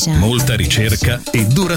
Chant. Molta ricerca e dura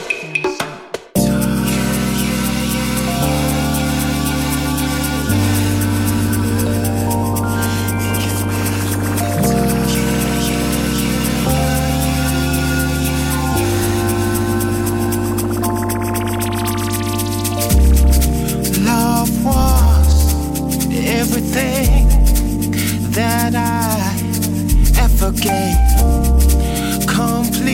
Complete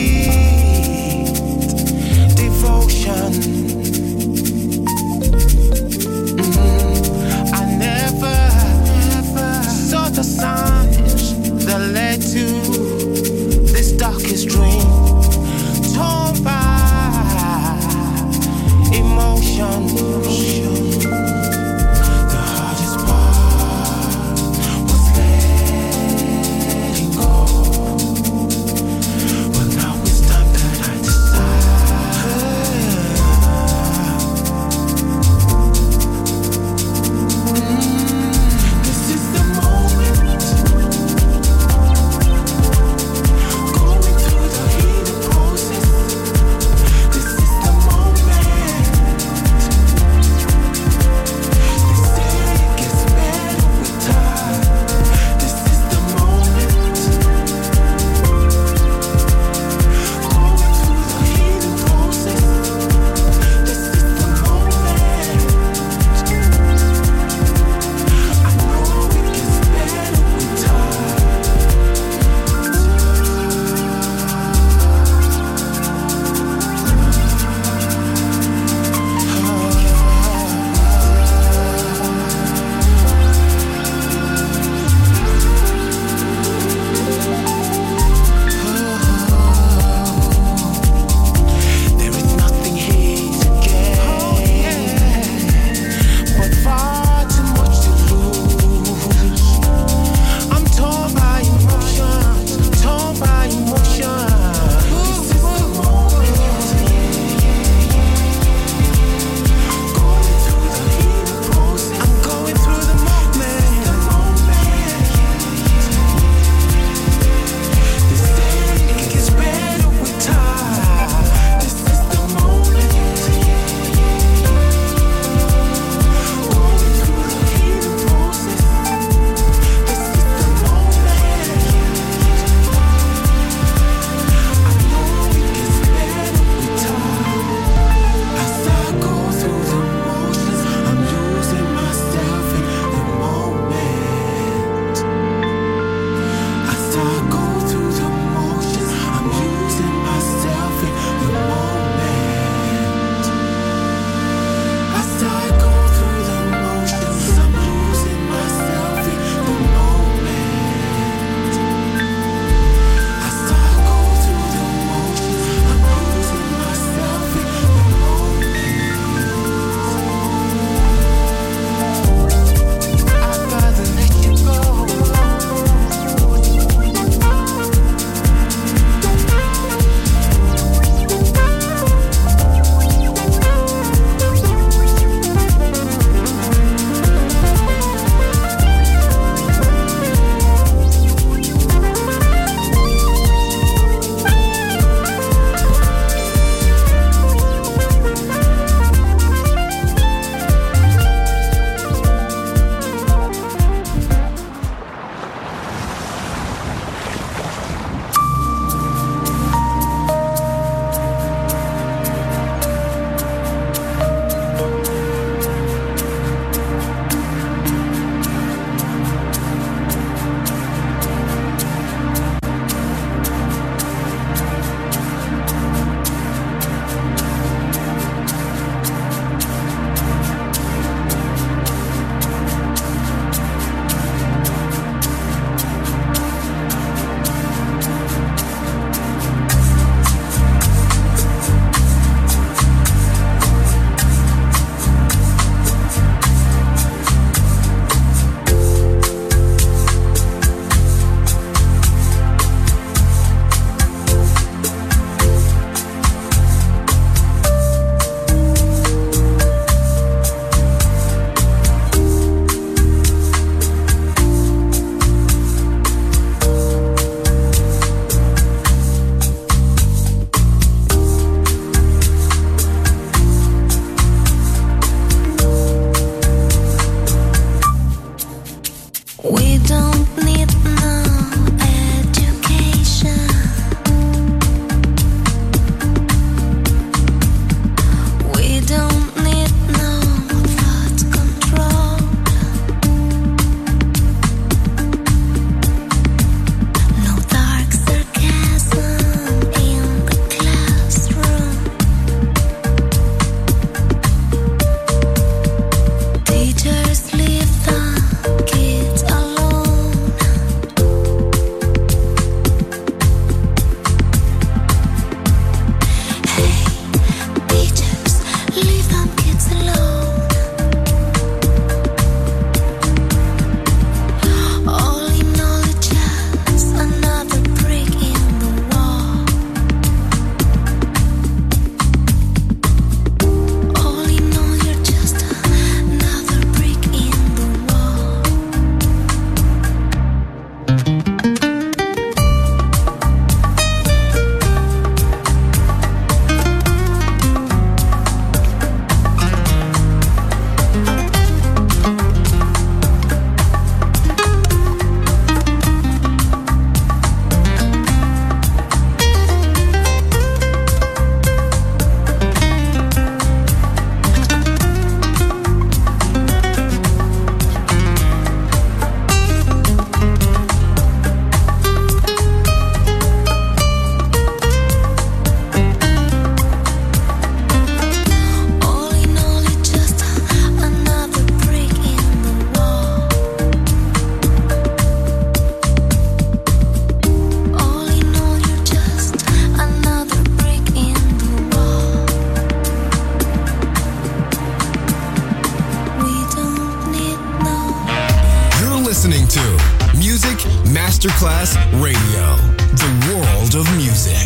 Masterclass Radio, the world of music.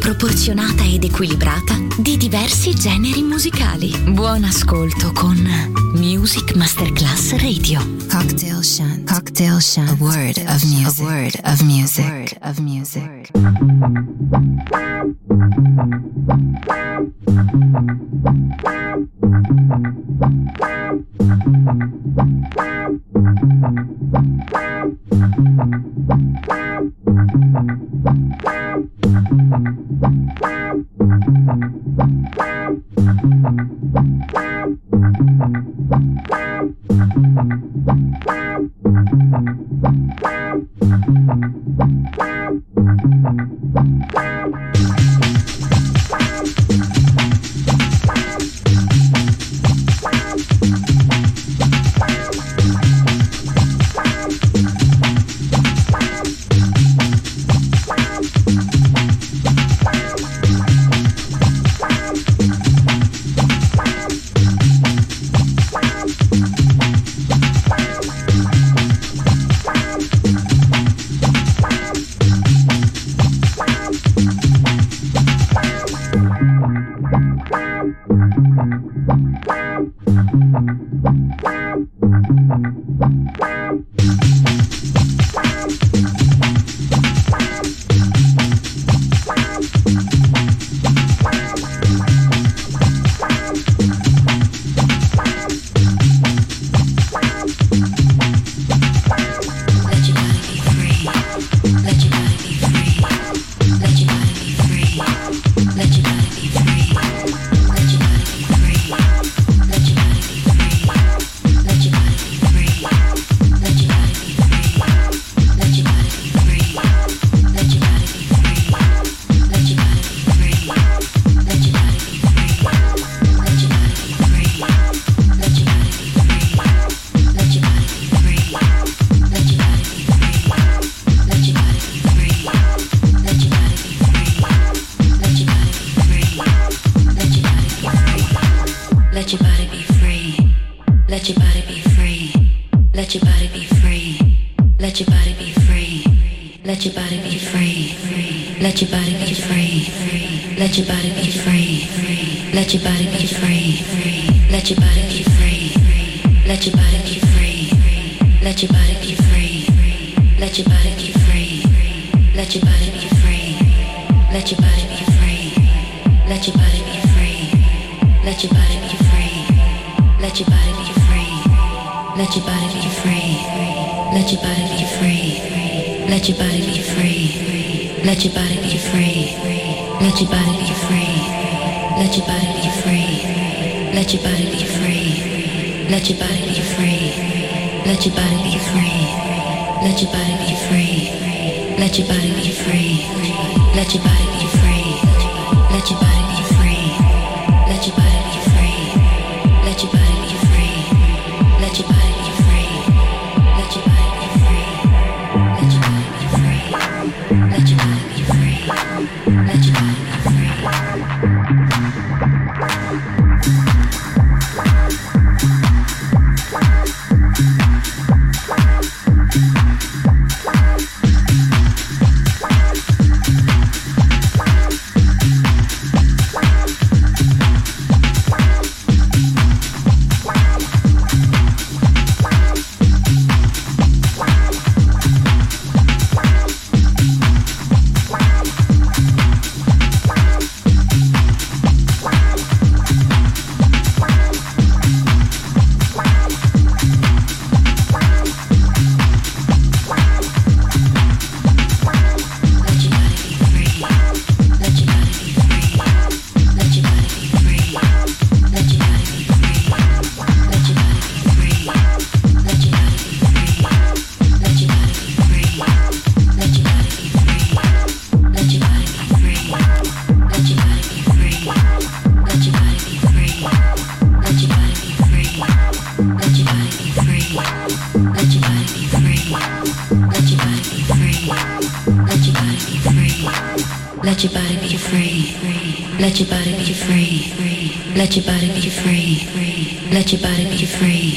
Proporzionata ed equilibrata di diversi generi musicali. Buon ascolto con Music Masterclass Radio. Cocktail Chant. Cocktail Chant. A word of music. A word of music. A word of music. body be free. Let your body be free. Let your body be free. Let your body be free. Let your body be free. Let your body be free. Let your body be free. Let your body be free. Let your body be free. Let your body be free. Let your body be free. Let your body be free. Let your body be free. Let your body be free. Let your body be free. Let your body be free. Let your body be free. Let your body be free. Let your body be free. Let your body be free. Let your body be free. Let your body be free. Let your body be free. Let your body be free. Let your body be free. Let your body be free. Let your body be free. Let your body be free. Let your body be free. Let your body be free. Let your body be free. Let your body be free.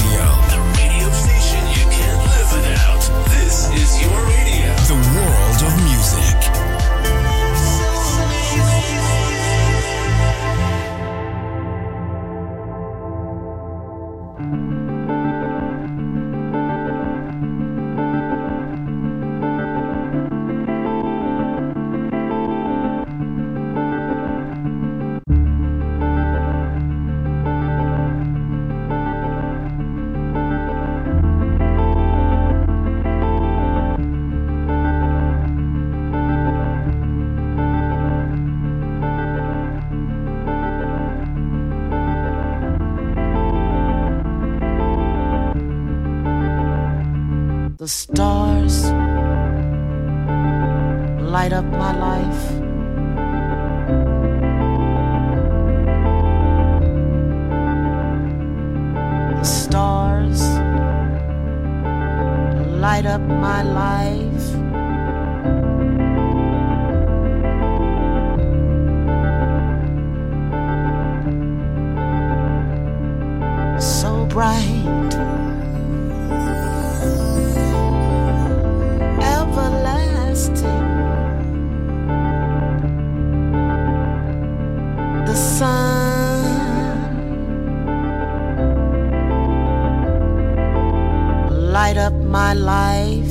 radio. The radio station you can't live without. This is your radio. The world of music. The stars light up my life. The stars light up my life. So bright. The sun light up my life.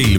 cocktail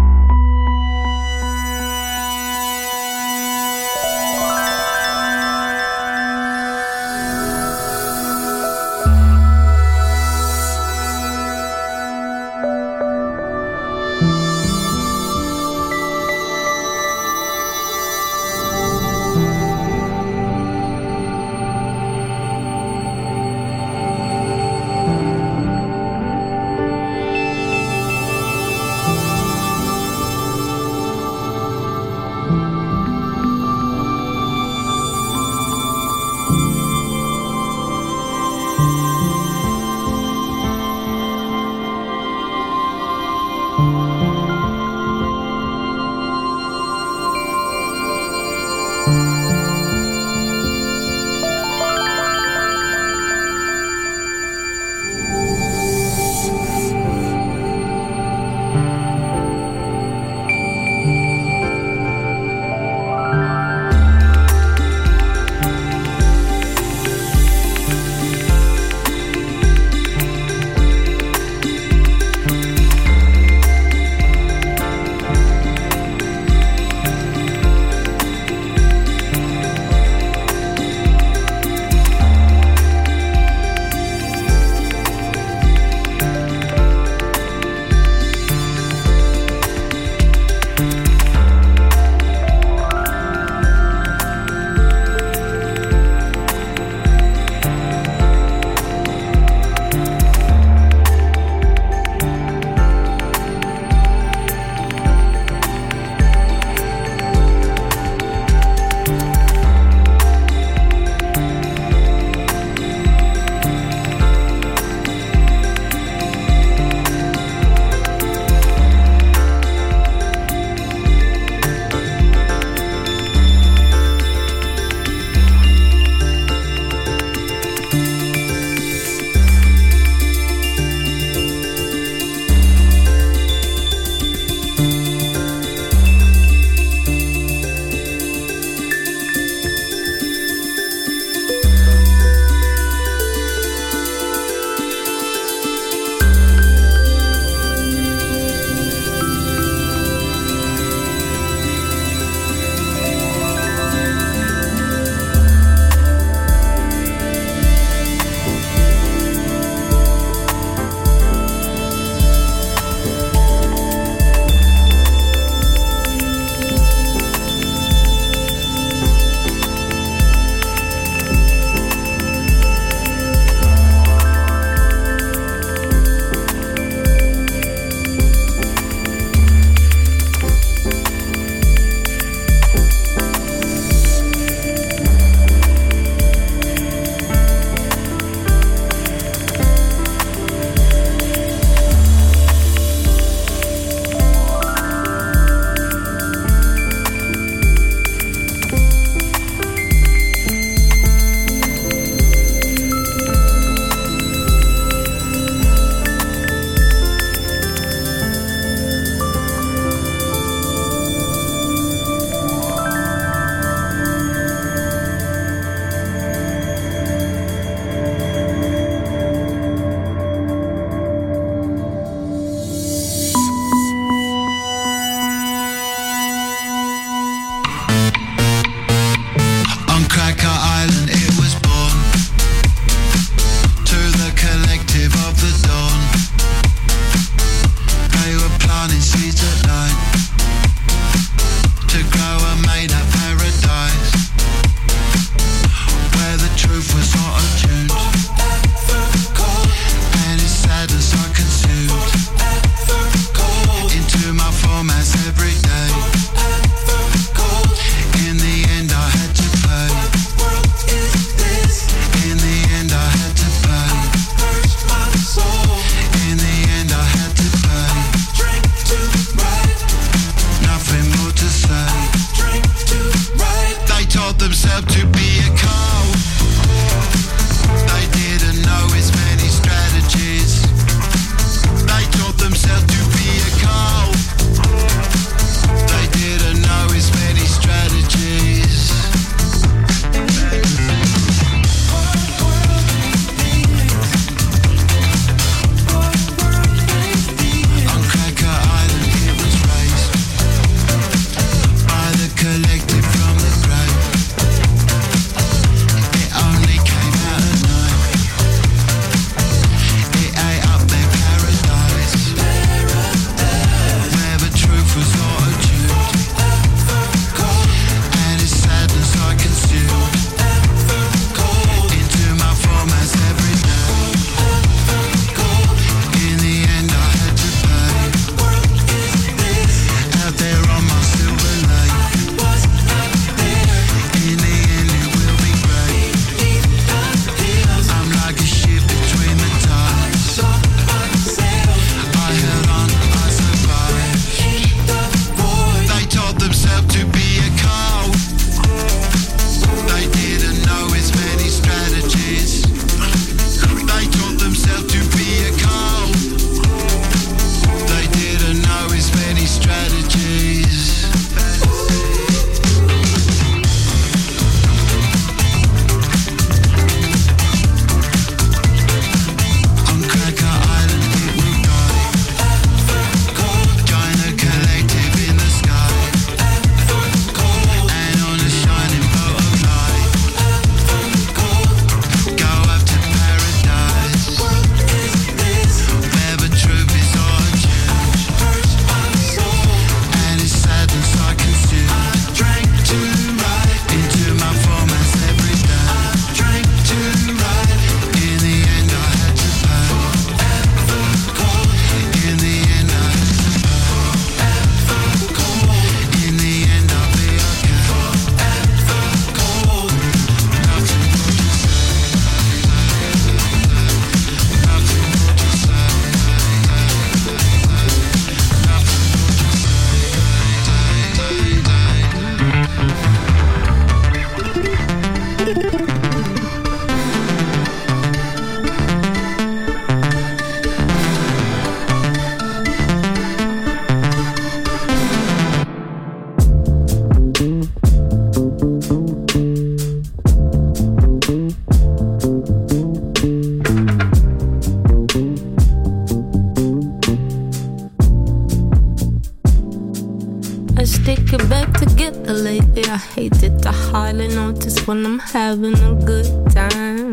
forget that lately I hated to hardly notice when I'm having a good time.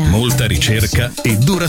Chant. Molta ricerca e dura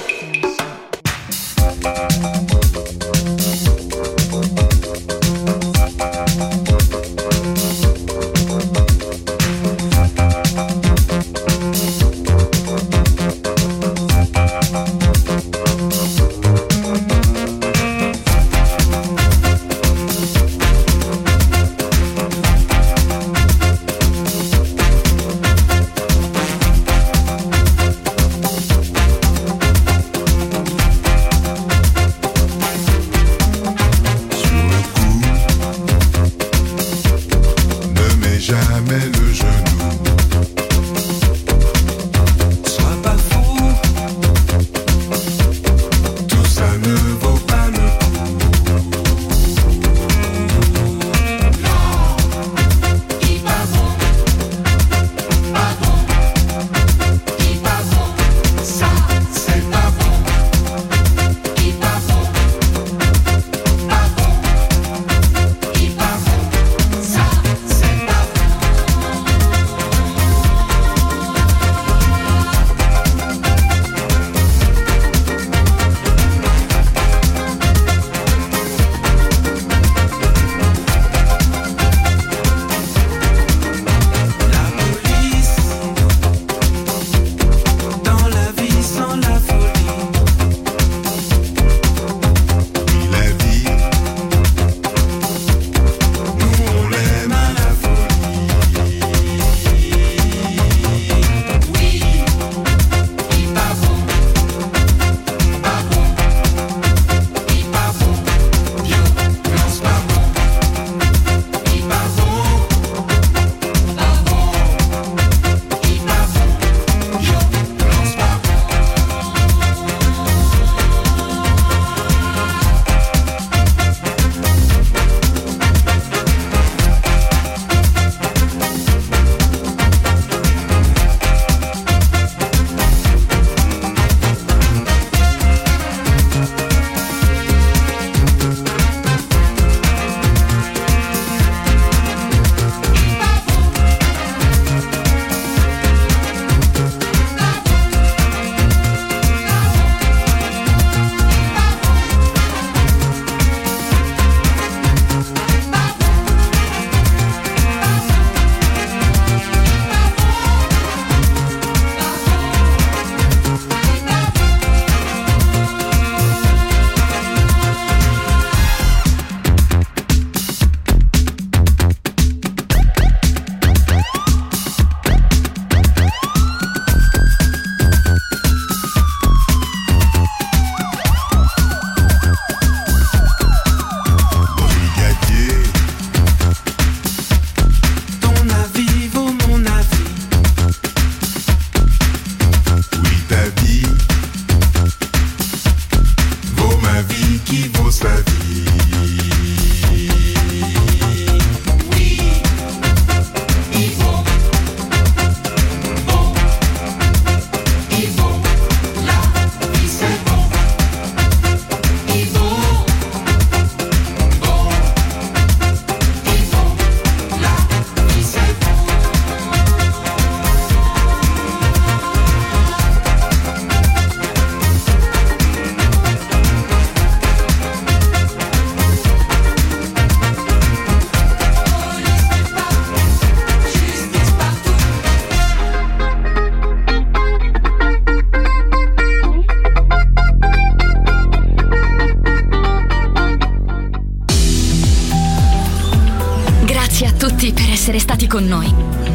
Con noi.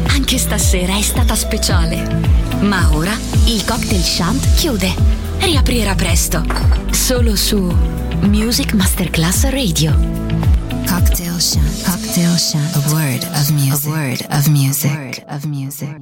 Anche stasera è stata speciale. Ma ora il Cocktail Chant chiude. Riaprirà presto. Solo su Music Masterclass Radio. Cocktail Chant. Cocktail Chant. A word of music. A word of music.